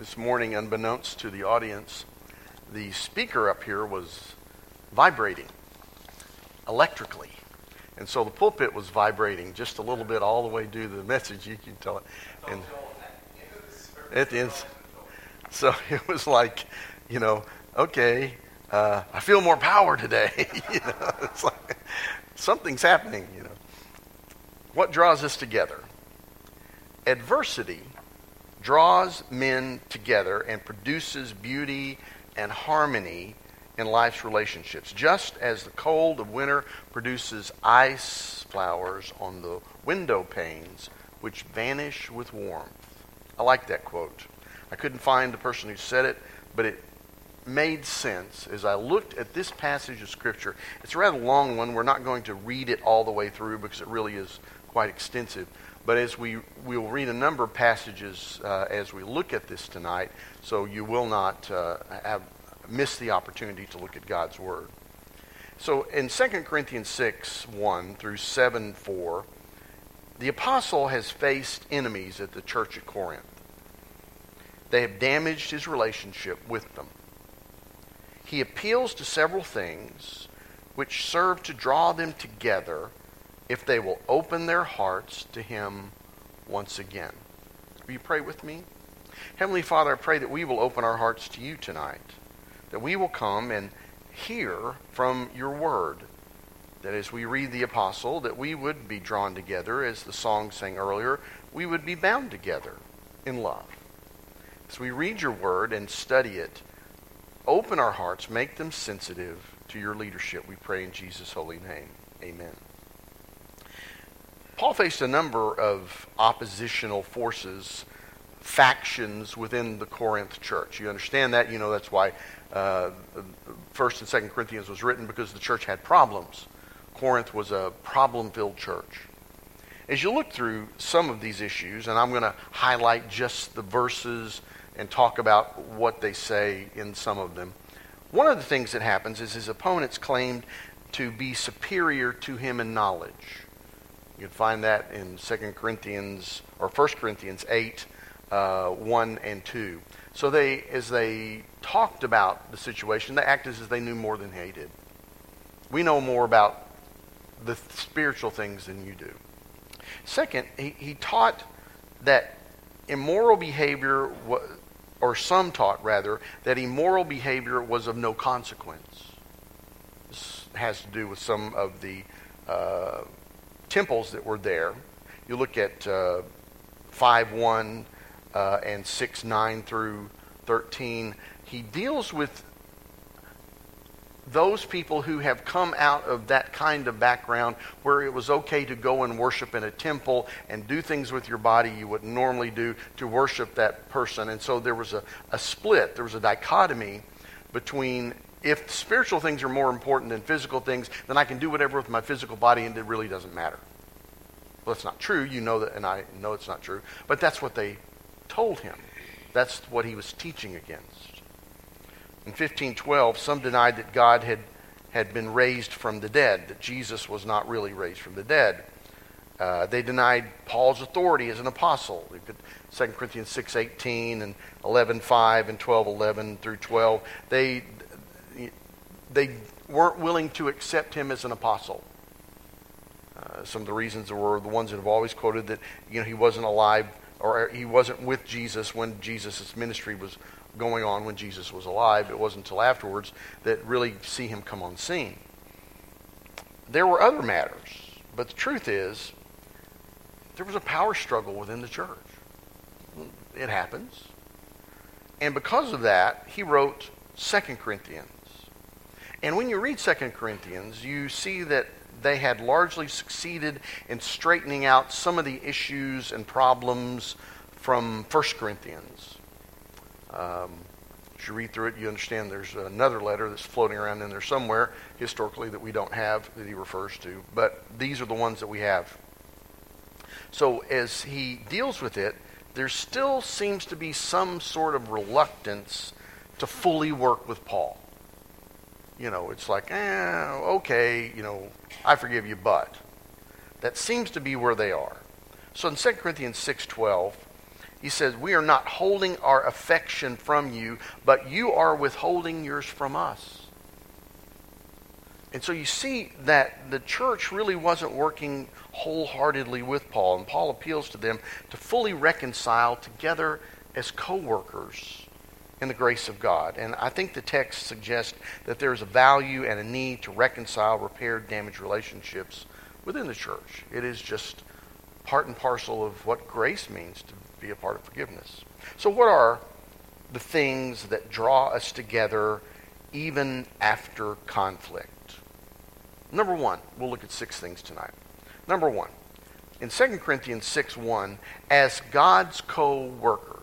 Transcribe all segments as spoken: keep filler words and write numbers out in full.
This morning, unbeknownst to the audience, the speaker up here was vibrating electrically. And so the pulpit was vibrating just a little bit all the way due to the message. You can tell it. And it is. So it was like, you know, okay, uh, I feel more power today. You know, it's like something's happening, you know. What draws us together? Adversity draws men together and produces beauty and harmony in life's relationships. Just as the cold of winter produces ice flowers on the window panes, which vanish with warmth. I like that quote. I couldn't find the person who said it, but it made sense as I looked at this passage of Scripture. It's a rather long one. We're not going to read it all the way through because it really is quite extensive. But as we we'll read a number of passages uh, as we look at this tonight, so you will not uh, have missed the opportunity to look at God's Word. So in Second Corinthians six, one through seven, four, the apostle has faced enemies at the church at Corinth. They have damaged his relationship with them. He appeals to several things which serve to draw them together if they will open their hearts to him once again. Will you pray with me? Heavenly Father, I pray that we will open our hearts to you tonight, that we will come and hear from your word, that as we read the apostle, that we would be drawn together, as the song sang earlier, we would be bound together in love. As we read your word and study it, open our hearts, make them sensitive to your leadership, we pray in Jesus' holy name. Amen. Paul faced a number of oppositional forces, factions within the Corinth church. You understand that? You know that's why uh, First and Second Corinthians was written, because the church had problems. Corinth was a problem-filled church. As you look through some of these issues, and I'm going to highlight just the verses and talk about what they say in some of them, one of the things that happens is his opponents claimed to be superior to him in knowledge. You can find that in Second Corinthians, or First Corinthians eight, uh, one and two. So they, as they talked about the situation, they acted as if they knew more than they did. We know more about the spiritual things than you do. Second, he, he taught that immoral behavior, or some taught rather, that immoral behavior was of no consequence. This has to do with some of the Uh, temples that were there. You look at uh, five one uh, and six nine through thirteen. He deals with those people who have come out of that kind of background where it was okay to go and worship in a temple and do things with your body you wouldn't normally do to worship that person. And so there was a, a split. There was a dichotomy between, if spiritual things are more important than physical things, then I can do whatever with my physical body and it really doesn't matter. Well, that's not true. You know that, and I know it's not true. But that's what they told him. That's what he was teaching against. In fifteen twelve, some denied that God had, had been raised from the dead, that Jesus was not really raised from the dead. Uh, they denied Paul's authority as an apostle. Second Corinthians six eighteen and eleven five and twelve eleven through twelve. They... They weren't willing to accept him as an apostle. Uh, some of the reasons were the ones that have always quoted, that you know he wasn't alive, or he wasn't with Jesus when Jesus' ministry was going on, when Jesus was alive. It wasn't until afterwards that really see him come on scene. There were other matters, but the truth is there was a power struggle within the church. It happens. And because of that, he wrote Second Corinthians. And when you read Second Corinthians, you see that they had largely succeeded in straightening out some of the issues and problems from First Corinthians. Um, as you read through it, you understand there's another letter that's floating around in there somewhere, historically, that we don't have, that he refers to. But these are the ones that we have. So as he deals with it, there still seems to be some sort of reluctance to fully work with Paul. You know, it's like, eh, okay, you know, I forgive you, but. That seems to be where they are. So in Second Corinthians six twelve, He says, we are not holding our affection from you, but you are withholding yours from us. And so you see that the church really wasn't working wholeheartedly with Paul. And Paul appeals to them to fully reconcile together as co-workers in the grace of God. And I think the text suggests that there is a value and a need to reconcile, repair damaged relationships within the church. It is just part and parcel of what grace means to be a part of forgiveness. So what are the things that draw us together even after conflict? Number one, we'll look at six things tonight. Number one, in Second Corinthians six one, as God's co-workers.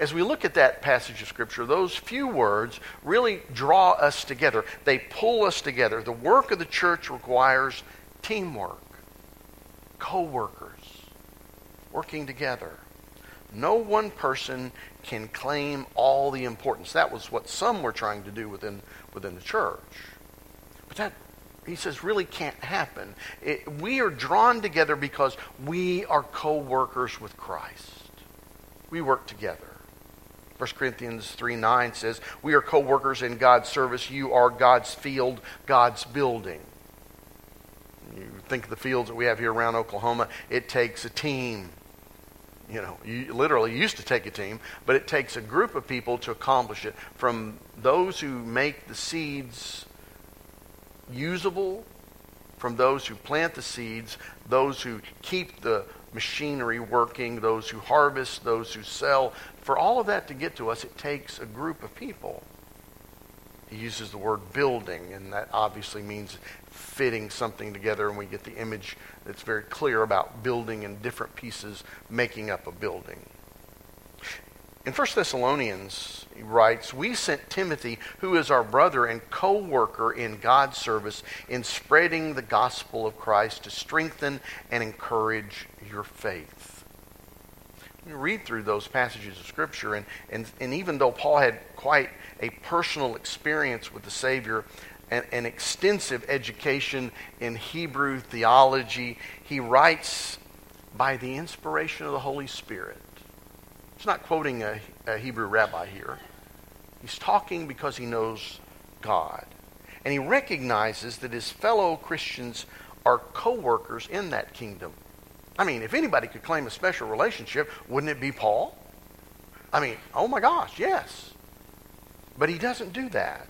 As we look at that passage of Scripture, those few words really draw us together. They pull us together. The work of the church requires teamwork, co-workers, working together. No one person can claim all the importance. That was what some were trying to do within, within the church. That, he says, really can't happen. It, we are drawn together because we are co-workers with Christ. We work together. First Corinthians three nine says, we are co-workers in God's service. You are God's field, God's building. You think of the fields that we have here around Oklahoma, it takes a team. You know, you literally used to take a team, but it takes a group of people to accomplish it. From those who make the seeds usable, from those who plant the seeds, those who keep the machinery working, those who harvest, those who sell. For all of that to get to us, it takes a group of people. He uses the word building, and that obviously means fitting something together, and we get the image that's very clear about building and different pieces making up a building. In First Thessalonians, he writes, we sent Timothy, who is our brother and co-worker in God's service, in spreading the gospel of Christ to strengthen and encourage your faith. You read through those passages of Scripture, and, and, and even though Paul had quite a personal experience with the Savior and an extensive education in Hebrew theology, he writes by the inspiration of the Holy Spirit. He's not quoting a, a Hebrew rabbi here. He's talking because he knows God. And he recognizes that his fellow Christians are co-workers in that kingdom. I mean, if anybody could claim a special relationship, wouldn't it be Paul? I mean, oh my gosh, yes. But he doesn't do that.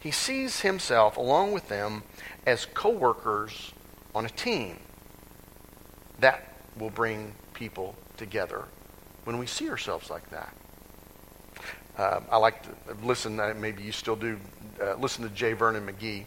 He sees himself, along with them, as co-workers on a team. That will bring people together when we see ourselves like that. Uh, I like to listen, maybe you still do, uh, listen to Jay Vernon McGee.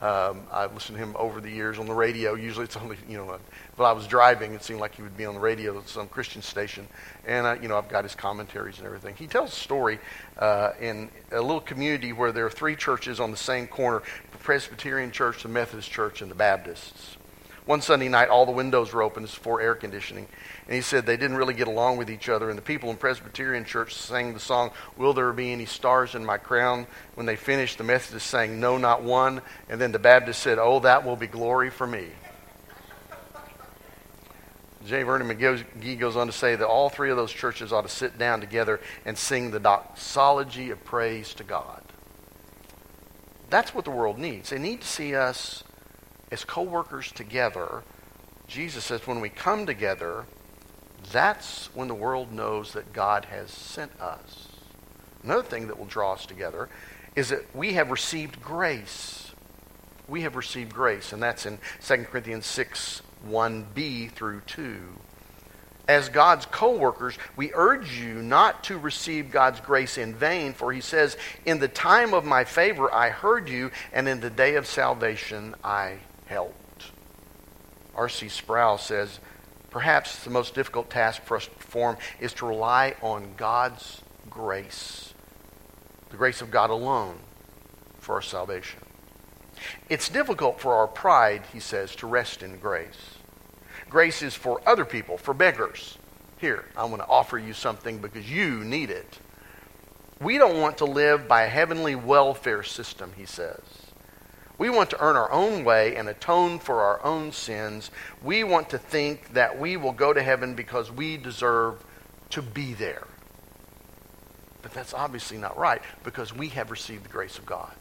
Um, I've listened to him over the years on the radio. Usually it's only, you know, when I was driving, it seemed like he would be on the radio at some Christian station. And, I, you know, I've got his commentaries and everything. He tells a story uh, in a little community where there are three churches on the same corner, the Presbyterian Church, the Methodist Church, and the Baptists. One Sunday night, all the windows were open for air conditioning. And he said they didn't really get along with each other. And the people in Presbyterian Church sang the song, Will There Be Any Stars in My Crown? When they finished, the Methodists sang, No, Not One. And then the Baptists said, Oh, that will be glory for me. Jay Vernon McGee goes on to say that all three of those churches ought to sit down together and sing the doxology of praise to God. That's what the world needs. They need to see us as co-workers together. Jesus says when we come together, that's when the world knows that God has sent us. Another thing that will draw us together is that we have received grace. We have received grace, and that's in Second Corinthians six one b through two. As God's co-workers, we urge you not to receive God's grace in vain, for he says, in the time of my favor I heard you, and in the day of salvation I helped. R C Sproul says, perhaps the most difficult task for us to perform is to rely on God's grace, the grace of God alone, for our salvation. It's difficult for our pride, he says, to rest in grace. Grace is for other people, for beggars. Here, I want to offer you something because you need it. We don't want to live by a heavenly welfare system, he says. We want to earn our own way and atone for our own sins. We want to think that we will go to heaven because we deserve to be there. But that's obviously not right, because we have received the grace of God.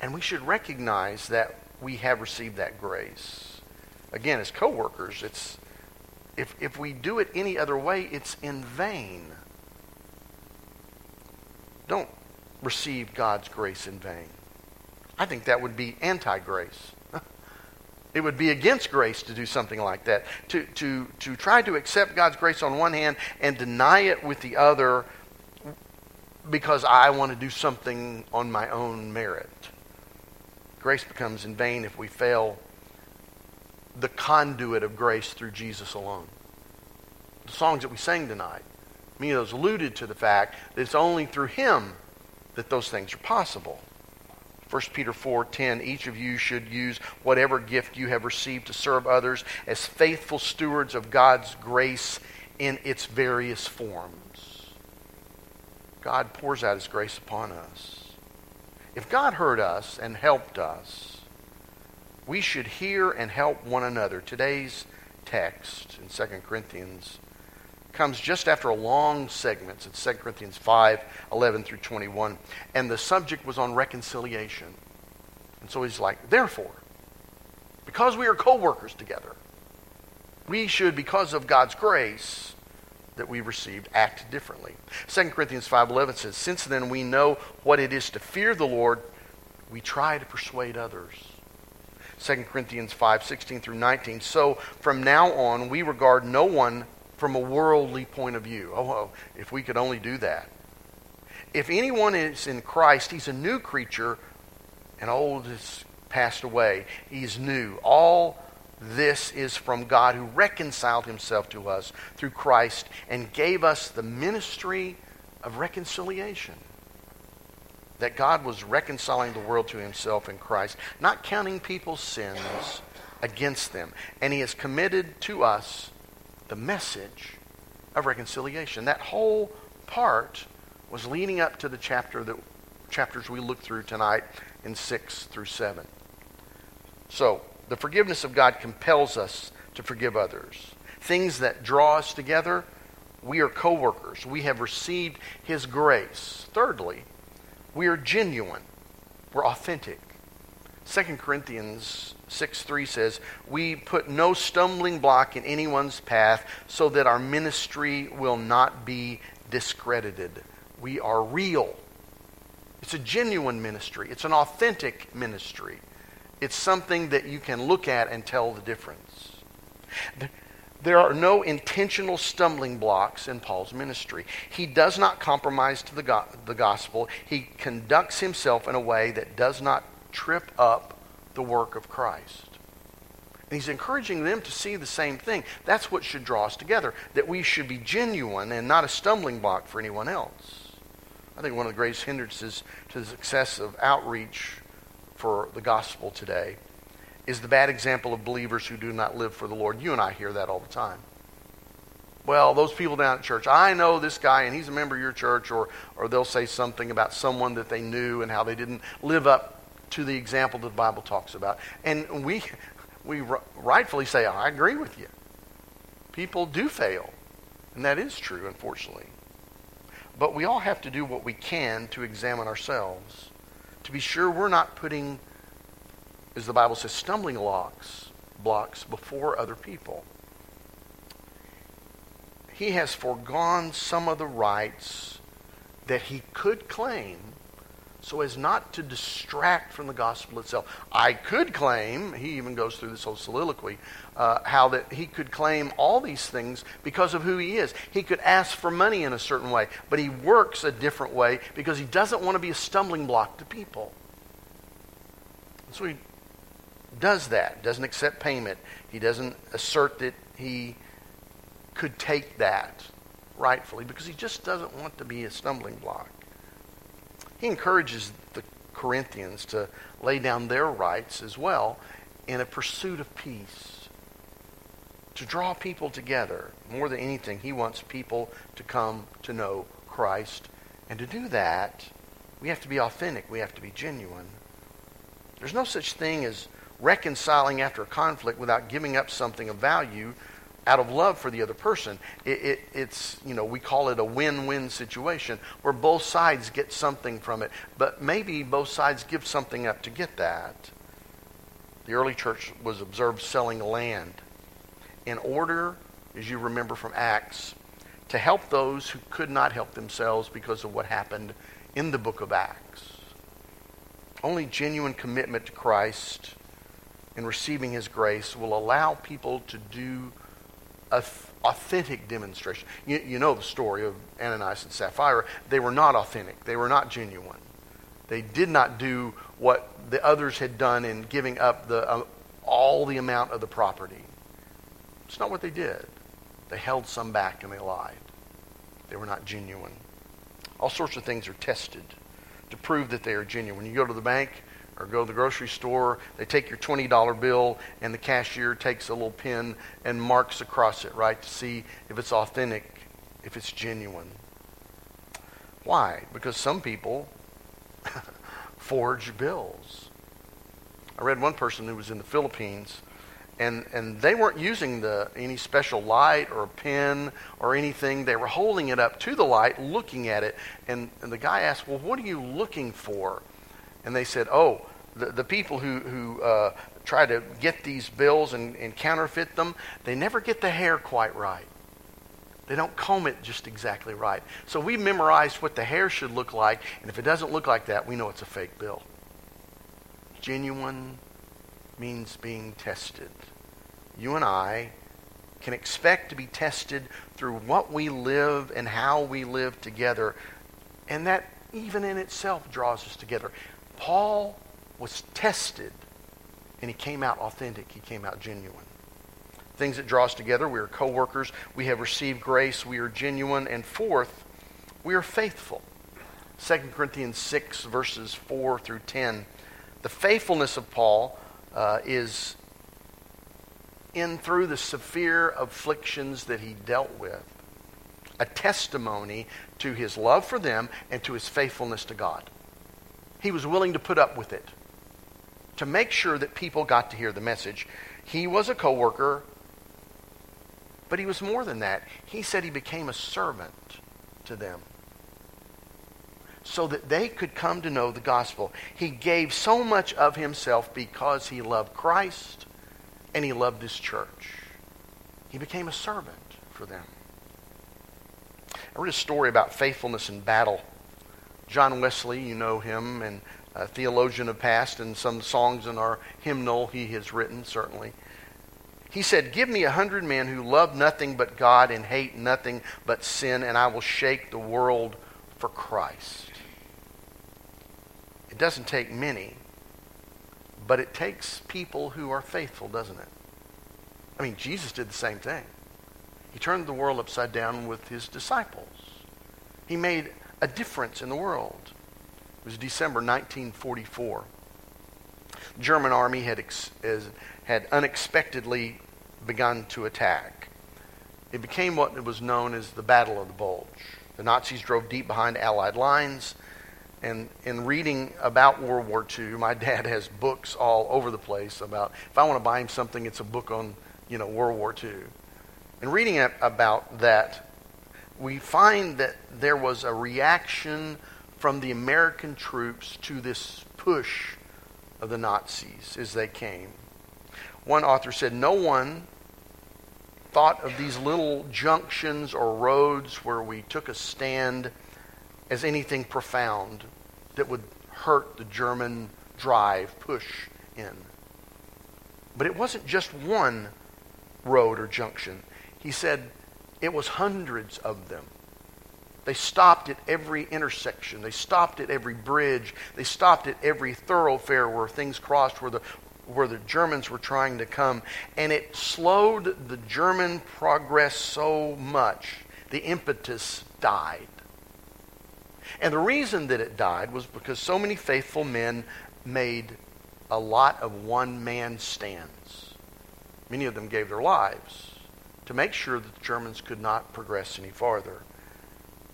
And we should recognize that we have received that grace. Again, as co-workers, it's, if, if we do it any other way, it's in vain. Don't receive God's grace in vain. I think that would be anti-grace. It would be against grace to do something like that. To, to, to try to accept God's grace on one hand and deny it with the other because I want to do something on my own merit. Grace becomes in vain if we fail the conduit of grace through Jesus alone. The songs that we sang tonight, many of those alluded to the fact that it's only through Him that those things are possible. First Peter four ten, each of you should use whatever gift you have received to serve others as faithful stewards of God's grace in its various forms. God pours out His grace upon us. If God heard us and helped us, we should hear and help one another. Today's text in Second Corinthians comes just after a long segment. It's Second Corinthians five, eleven through twenty-one. And the subject was on reconciliation. And so he's like, therefore, because we are co-workers together, we should, because of God's grace that we received, act differently. Second Corinthians five, eleven says, since then we know what it is to fear the Lord, we try to persuade others. Second Corinthians five, sixteen through nineteen, so from now on we regard no one from a worldly point of view. Oh, oh, if we could only do that. If anyone is in Christ, he's a new creature, and old has passed away. He's new. All this is from God, who reconciled Himself to us through Christ and gave us the ministry of reconciliation. That God was reconciling the world to Himself in Christ, not counting people's sins against them. And He has committed to us the message of reconciliation. That whole part was leading up to the chapter that chapters we looked through tonight in six through seven. So, the forgiveness of God compels us to forgive others. Things that draw us together, we are co-workers. We have received His grace. Thirdly, we are genuine. We're authentic. Second Corinthians six three says, we put no stumbling block in anyone's path so that our ministry will not be discredited. We are real. It's a genuine ministry. It's an authentic ministry. It's something that you can look at and tell the difference. There are no intentional stumbling blocks in Paul's ministry. He does not compromise to the go- the gospel. He conducts himself in a way that does not trip up the work of Christ. And he's encouraging them to see the same thing. That's what should draw us together, that we should be genuine and not a stumbling block for anyone else. I think one of the greatest hindrances to the success of outreach for the gospel today is the bad example of believers who do not live for the Lord. You and I hear that all the time. Well, those people down at church, I know this guy and he's a member of your church, or, or they'll say something about someone that they knew and how they didn't live up to the example that the Bible talks about. And we we rightfully say, I agree with you. People do fail. And that is true, unfortunately. But we all have to do what we can to examine ourselves, to be sure we're not putting, as the Bible says, stumbling blocks, blocks before other people. He has forgone some of the rights that he could claim so as not to distract from the gospel itself. I could claim, he even goes through this whole soliloquy, uh, how that he could claim all these things because of who he is. He could ask for money in a certain way, but he works a different way because he doesn't want to be a stumbling block to people. And so he does that, doesn't accept payment. He doesn't assert that he could take that rightfully because he just doesn't want to be a stumbling block. He encourages the Corinthians to lay down their rights as well in a pursuit of peace, to draw people together. More than anything, he wants people to come to know Christ. And to do that, we have to be authentic. We have to be genuine. There's no such thing as reconciling after a conflict without giving up something of value out of love for the other person. It, it, it's, you know, we call it a win-win situation where both sides get something from it, but maybe both sides give something up to get that. The early church was observed selling land in order, as you remember from Acts, to help those who could not help themselves because of what happened in the book of Acts. Only genuine commitment to Christ and receiving his grace will allow people to do authentic demonstration. You, you know the story of Ananias and Sapphira. They were not authentic. They were not genuine. They did not do what the others had done in giving up the uh, all the amount of the property. It's not what they did. They held some back and they lied. They were not genuine. All sorts of things are tested to prove that they are genuine. You go to the bank or go to the grocery store, they take your twenty dollar bill and the cashier takes a little pen and marks across it, right, to see if it's authentic, if it's genuine. Why? Because some people forge bills. I read one person who was in the Philippines, and, and they weren't using the any special light or a pen or anything. They were holding it up to the light, looking at it, and, and the guy asked, well, what are you looking for? And they said, oh, the, the people who, who uh, try to get these bills and, and counterfeit them, they never get the hair quite right. They don't comb it just exactly right. So we memorized what the hair should look like, and if it doesn't look like that, we know it's a fake bill. Genuine means being tested. You and I can expect to be tested through what we live and how we live together, and that even in itself draws us together. Paul was tested, and he came out authentic. He came out genuine. Things that draw us together: we are co-workers, we have received grace, we are genuine, and fourth, we are faithful. Second Corinthians six, verses four through ten. The faithfulness of Paul uh, is in through the severe afflictions that he dealt with, a testimony to his love for them and to his faithfulness to God. He was willing to put up with it to make sure that people got to hear the message. He was a co-worker, but he was more than that. He said he became a servant to them so that they could come to know the gospel. He gave so much of himself because he loved Christ and he loved his church. He became a servant for them. I read a story about faithfulness in battle. John Wesley, you know him, and a theologian of past, and some songs in our hymnal he has written, certainly. He said, "Give me a hundred men who love nothing but God and hate nothing but sin, and I will shake the world for Christ." It doesn't take many, but it takes people who are faithful, doesn't it? I mean, Jesus did the same thing. He turned the world upside down with his disciples. He made a difference in the world. It was December nineteen forty-four. The German army had ex- is, had unexpectedly begun to attack. It became what was known as the Battle of the Bulge. The Nazis drove deep behind Allied lines. And in reading about World War Two, my dad has books all over the place about, if I want to buy him something, it's a book on, you know, World War Two. And reading about that, we find that there was a reaction from the American troops to this push of the Nazis as they came. One author said, "No one thought of these little junctions or roads where we took a stand as anything profound that would hurt the German drive, push in." But it wasn't just one road or junction. He said it was hundreds of them. They stopped at every intersection. They stopped at every bridge. They stopped at every thoroughfare where things crossed, where the, where the Germans were trying to come. And it slowed the German progress so much, the impetus died. And the reason that it died was because so many faithful men made a lot of one-man stands. Many of them gave their lives to make sure that the Germans could not progress any farther.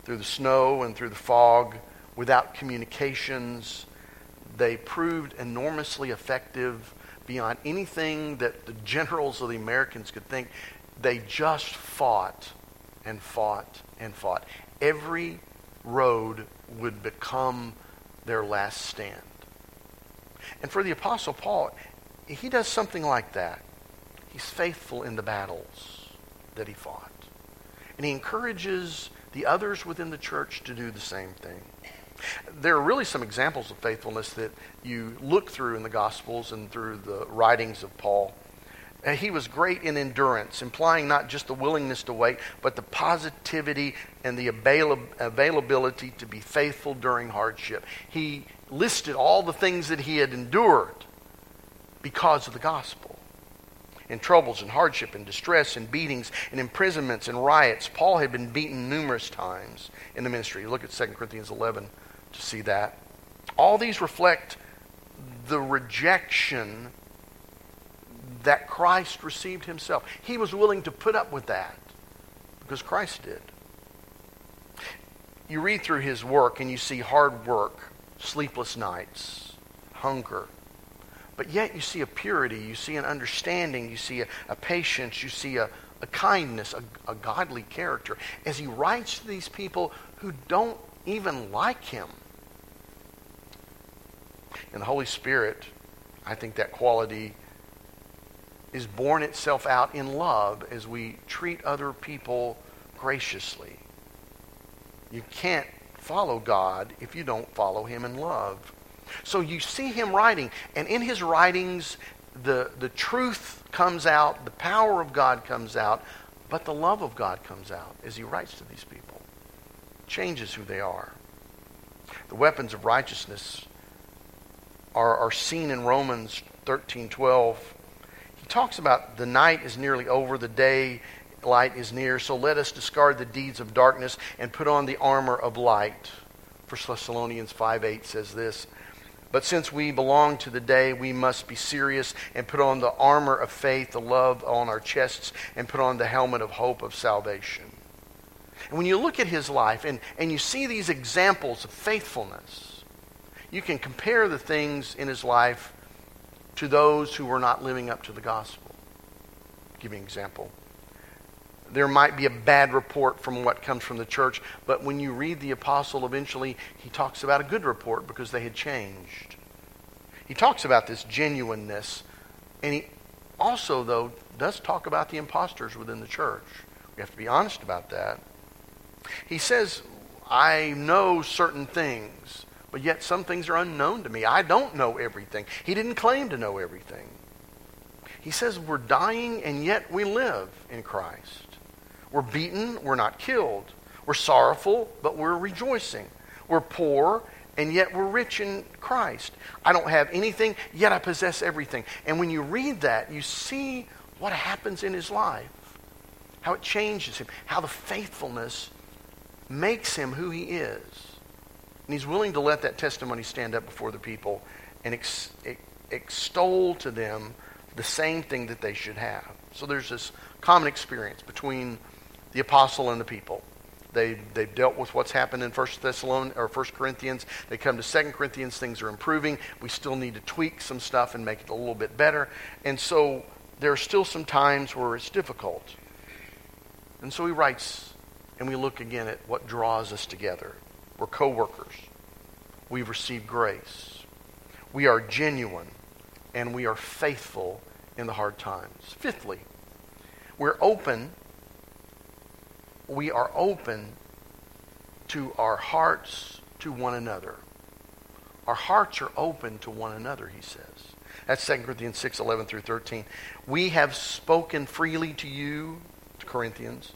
Through the snow and through the fog, without communications, they proved enormously effective beyond anything that the generals of the Americans could think. They just fought and fought and fought. Every road would become their last stand. And for the Apostle Paul, he does something like that. He's faithful in the battles that he fought. And he encourages the others within the church to do the same thing. There are really some examples of faithfulness that you look through in the Gospels and through the writings of Paul. And he was great in endurance, implying not just the willingness to wait, but the positivity and the avail- availability to be faithful during hardship. He listed all the things that he had endured because of the gospel. In troubles and hardship and distress and beatings and imprisonments and riots, Paul had been beaten numerous times in the ministry. Look at Second Corinthians eleven to see that. All these reflect the rejection that Christ received himself. He was willing to put up with that because Christ did. You read through his work and you see hard work, sleepless nights, hunger. But yet you see a purity, you see an understanding, you see a, a patience, you see a, a kindness, a, a godly character. As he writes to these people who don't even like him. And the Holy Spirit, I think that quality is born itself out in love as we treat other people graciously. You can't follow God if you don't follow him in love. So you see him writing, and in his writings, the, the truth comes out, the power of God comes out, but the love of God comes out as he writes to these people. Changes who they are. The weapons of righteousness are, are seen in Romans thirteen twelve. Talks about the night is nearly over, the day light is near, so let us discard the deeds of darkness and put on the armor of light. First Thessalonians five eight says this, but since we belong to the day, we must be serious and put on the armor of faith, the love on our chests, and put on the helmet of hope of salvation. And when you look at his life and, and you see these examples of faithfulness, you can compare the things in his life to those who were not living up to the gospel. I'll give you an example. There might be a bad report from what comes from the church, but when you read the apostle, eventually he talks about a good report because they had changed. He talks about this genuineness, and he also, though, does talk about the imposters within the church. We have to be honest about that. He says, I know certain things, but yet some things are unknown to me. I don't know everything. He didn't claim to know everything. He says we're dying and yet we live in Christ. We're beaten, we're not killed. We're sorrowful, but we're rejoicing. We're poor and yet we're rich in Christ. I don't have anything, yet I possess everything. And when you read that, you see what happens in his life. How it changes him. How the faithfulness makes him who he is. And he's willing to let that testimony stand up before the people and ex- extol to them the same thing that they should have. So there's this common experience between the apostle and the people. They, they've dealt with what's happened in First Thessalonians, or First Corinthians. They come to Second Corinthians. Things are improving. We still need to tweak some stuff and make it a little bit better. And so there are still some times where it's difficult. And so he writes, and we look again at what draws us together. We're co-workers. We've received grace. We are genuine, and we are faithful in the hard times. Fifthly, we're open. We are open to our hearts to one another. Our hearts are open to one another, he says. That's Second Corinthians six eleven through thirteen. We have spoken freely to you, to Corinthians,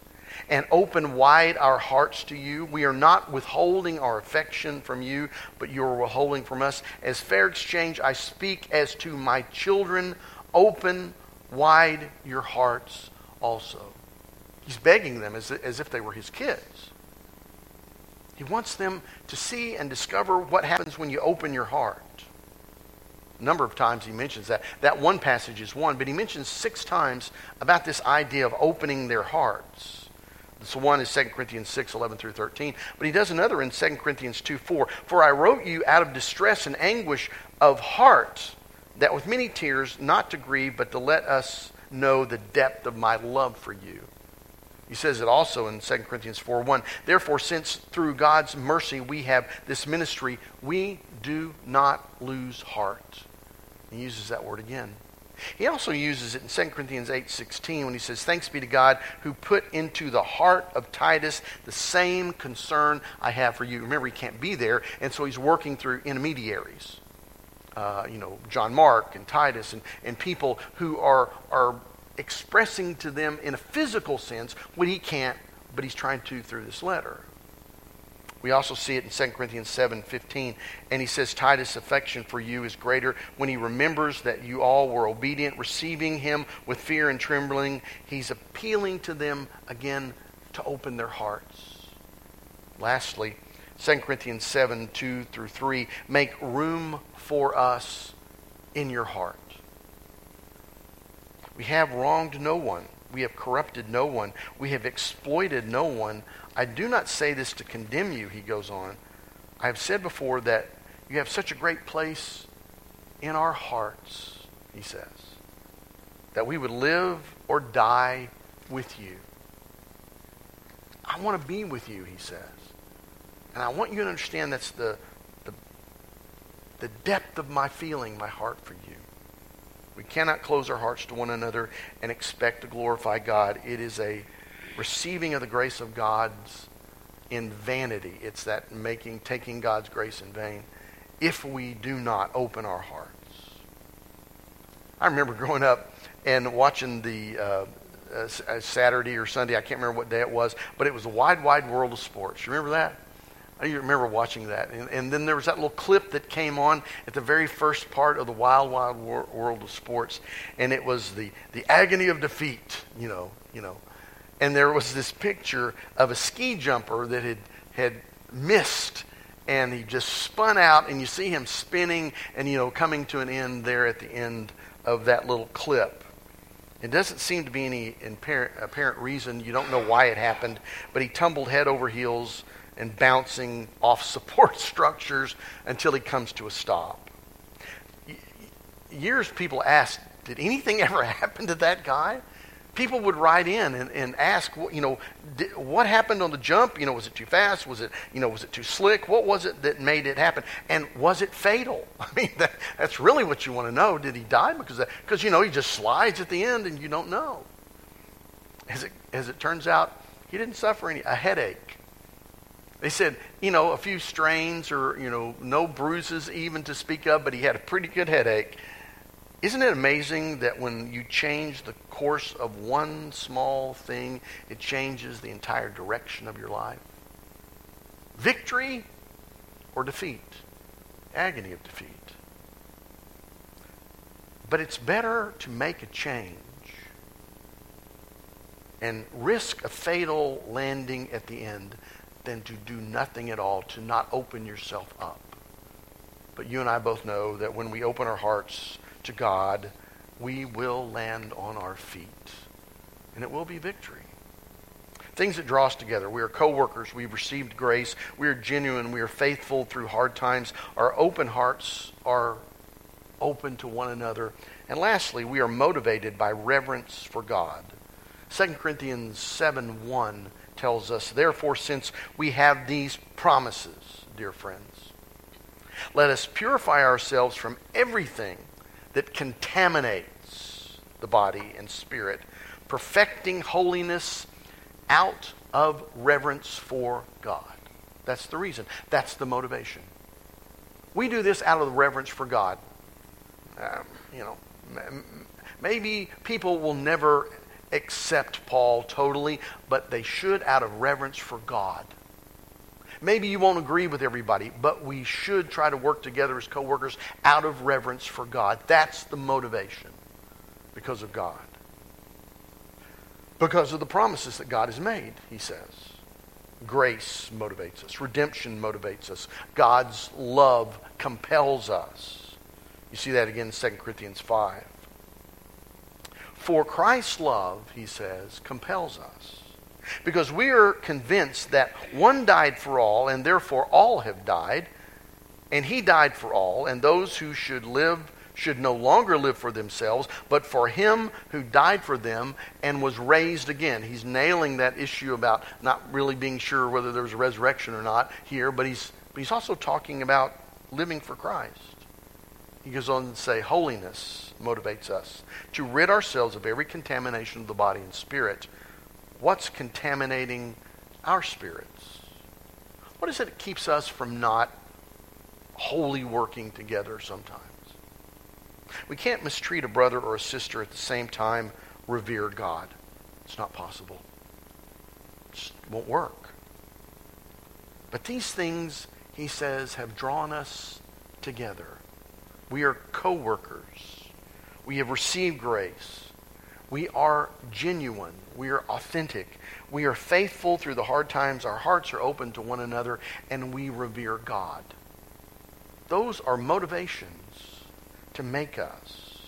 and open wide our hearts to you. We are not withholding our affection from you, but you are withholding from us. As fair exchange, I speak as to my children. Open wide your hearts also. He's begging them as, as if they were his kids. He wants them to see and discover what happens when you open your heart. A number of times he mentions that. That one passage is one, but he mentions six times about this idea of opening their hearts. So one is Second Corinthians six eleven through thirteen. But he does another in Second Corinthians two four. For I wrote you out of distress and anguish of heart, that with many tears, not to grieve, but to let us know the depth of my love for you. He says it also in Second Corinthians four one. Therefore, since through God's mercy we have this ministry, we do not lose heart. He uses that word again. He also uses it in Second Corinthians eight sixteen when he says, thanks be to God who put into the heart of Titus the same concern I have for you. Remember, he can't be there, and so he's working through intermediaries. Uh, you know, John Mark and Titus and, and people who are, are expressing to them in a physical sense what he can't, but he's trying to through this letter. We also see it in Second Corinthians seven fifteen, and he says, Titus' affection for you is greater when he remembers that you all were obedient, receiving him with fear and trembling. He's appealing to them again to open their hearts. Lastly, Second Corinthians seven two through three, make room for us in your heart. We have wronged no one. We have corrupted no one. We have exploited no one. I do not say this to condemn you, he goes on. I have said before that you have such a great place in our hearts, he says, that we would live or die with you. I want to be with you, he says. And I want you to understand that's the, the, the depth of my feeling, my heart for you. We cannot close our hearts to one another and expect to glorify God. It is a receiving of the grace of God's in vanity. It's that making, taking God's grace in vain if we do not open our hearts. I remember growing up and watching the uh, uh, Saturday or Sunday, I can't remember what day it was, but it was the Wide, Wide World of Sports. You remember that? I remember watching that. And, and then there was that little clip that came on at the very first part of the Wild, Wild wor- World of Sports, and it was the, the agony of defeat, you know, you know. And there was this picture of a ski jumper that had, had missed, and he just spun out, and you see him spinning and, you know, coming to an end there at the end of that little clip. It doesn't seem to be any apparent, apparent reason. You don't know why it happened, but he tumbled head over heels and bouncing off support structures until he comes to a stop. Years people asked, did anything ever happen to that guy? People would write in and, and ask, you know, what happened on the jump? You know, was it too fast? Was it, you know, was it too slick? What was it that made it happen? And was it fatal? I mean, that, that's really what you want to know. Did he die? Because, that, because you know, he just slides at the end and you don't know. As it, as it turns out, he didn't suffer any a headache. They said, you know, a few strains or, you know, no bruises even to speak of, but he had a pretty good headache. Isn't it amazing that when you change the course of one small thing, it changes the entire direction of your life? Victory or defeat? Agony of defeat. But it's better to make a change and risk a fatal landing at the end than to do nothing at all, to not open yourself up. But you and I both know that when we open our hearts to God, we will land on our feet. And it will be victory. Things that draw us together. We are co-workers. We've received grace. We are genuine. We are faithful through hard times. Our open hearts are open to one another. And lastly, we are motivated by reverence for God. Second Corinthians seven one tells us, therefore, since we have these promises, dear friends, let us purify ourselves from everything that contaminates the body and spirit, perfecting holiness out of reverence for God. That's the reason. That's the motivation. We do this out of the reverence for God. Um, you know, maybe people will never accept Paul totally, but they should out of reverence for God. Maybe you won't agree with everybody, but we should try to work together as co-workers out of reverence for God. That's the motivation, because of God. Because of the promises that God has made, he says. Grace motivates us. Redemption motivates us. God's love compels us. You see that again in Second Corinthians five. For Christ's love, he says, compels us. Because we are convinced that one died for all, and therefore all have died, and he died for all, and those who should live should no longer live for themselves, but for him who died for them and was raised again. He's nailing that issue about not really being sure whether there was a resurrection or not here, but he's but he's also talking about living for Christ. He goes on to say, holiness motivates us to rid ourselves of every contamination of the body and spirit. What's contaminating our spirits? What is it that keeps us from not wholly working together sometimes? We can't mistreat a brother or a sister at the same time revere God. It's not possible. It just won't work. But these things, he says, have drawn us together. We are co-workers. We have received grace. We are genuine. We are authentic. We are faithful through the hard times. Our hearts are open to one another, and we revere God. Those are motivations to make us.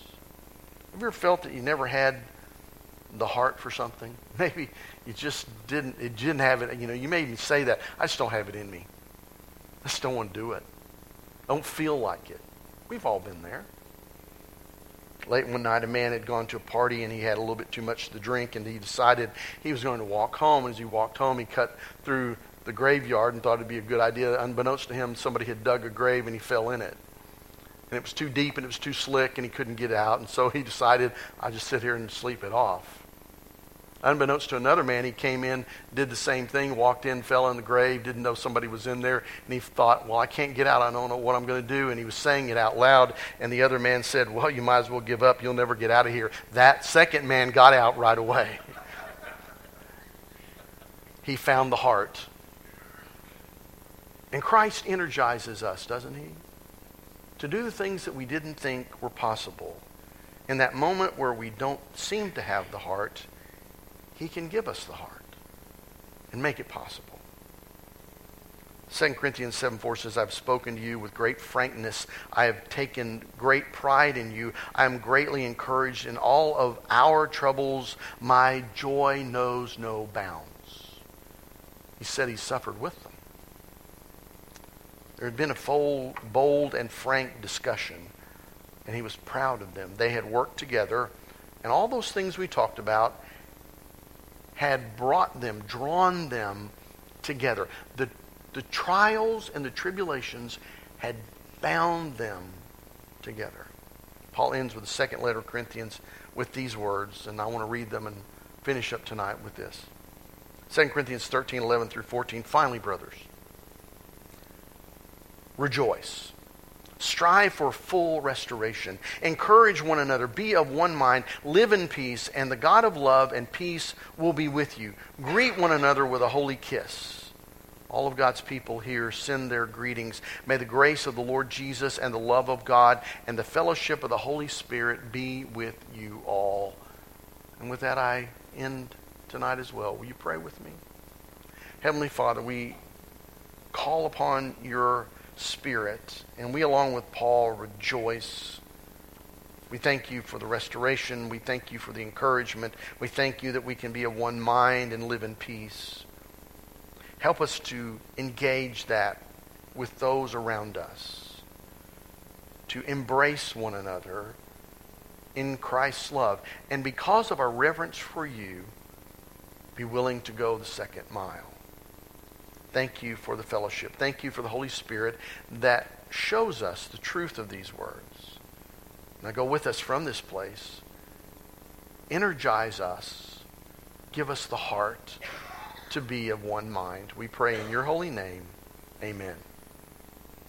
Have you ever felt that you never had the heart for something? Maybe you just didn't, it didn't have it. You know, you may even say that, I just don't have it in me. I just don't want to do it. I don't feel like it. We've all been there. Late one night, a man had gone to a party and he had a little bit too much to drink, and he decided he was going to walk home. And as he walked home, he cut through the graveyard and thought it'd be a good idea. Unbeknownst to him, somebody had dug a grave and he fell in it. And it was too deep and it was too slick and he couldn't get out. And so he decided, I'll just sit here and sleep it off. Unbeknownst to another man, he came in, did the same thing, walked in, fell in the grave, didn't know somebody was in there, and he thought, well, I can't get out, I don't know what I'm going to do, and he was saying it out loud, and the other man said, well, you might as well give up, you'll never get out of here. That second man got out right away. He found the heart. And Christ energizes us, doesn't he? To do the things that we didn't think were possible. In that moment where we don't seem to have the heart, he can give us the heart and make it possible. Second Corinthians seven four says, I've spoken to you with great frankness. I have taken great pride in you. I am greatly encouraged in all of our troubles. My joy knows no bounds. He said he suffered with them. There had been a bold, bold and frank discussion, and he was proud of them. They had worked together, and all those things we talked about had brought them, drawn them together. The, the trials and the tribulations had bound them together. Paul ends with the second letter of Corinthians with these words, and I want to read them and finish up tonight with this. Second Corinthians thirteen, eleven through fourteen, finally, brothers, rejoice. Strive for full restoration. Encourage one another. Be of one mind. Live in peace, and the God of love and peace will be with you. Greet one another with a holy kiss. All of God's people here send their greetings. May the grace of the Lord Jesus and the love of God and the fellowship of the Holy Spirit be with you all. And with that, I end tonight as well. Will you pray with me? Heavenly Father, we call upon your Spirit, and we, along with Paul, rejoice. We thank you for the restoration. We thank you for the encouragement. We thank you that we can be of one mind and live in peace. Help us to engage that with those around us, to embrace one another in Christ's love, and because of our reverence for you, be willing to go the second mile. Thank you for the fellowship. Thank you for the Holy Spirit that shows us the truth of these words. Now go with us from this place. Energize us. Give us the heart to be of one mind. We pray in your holy name. Amen.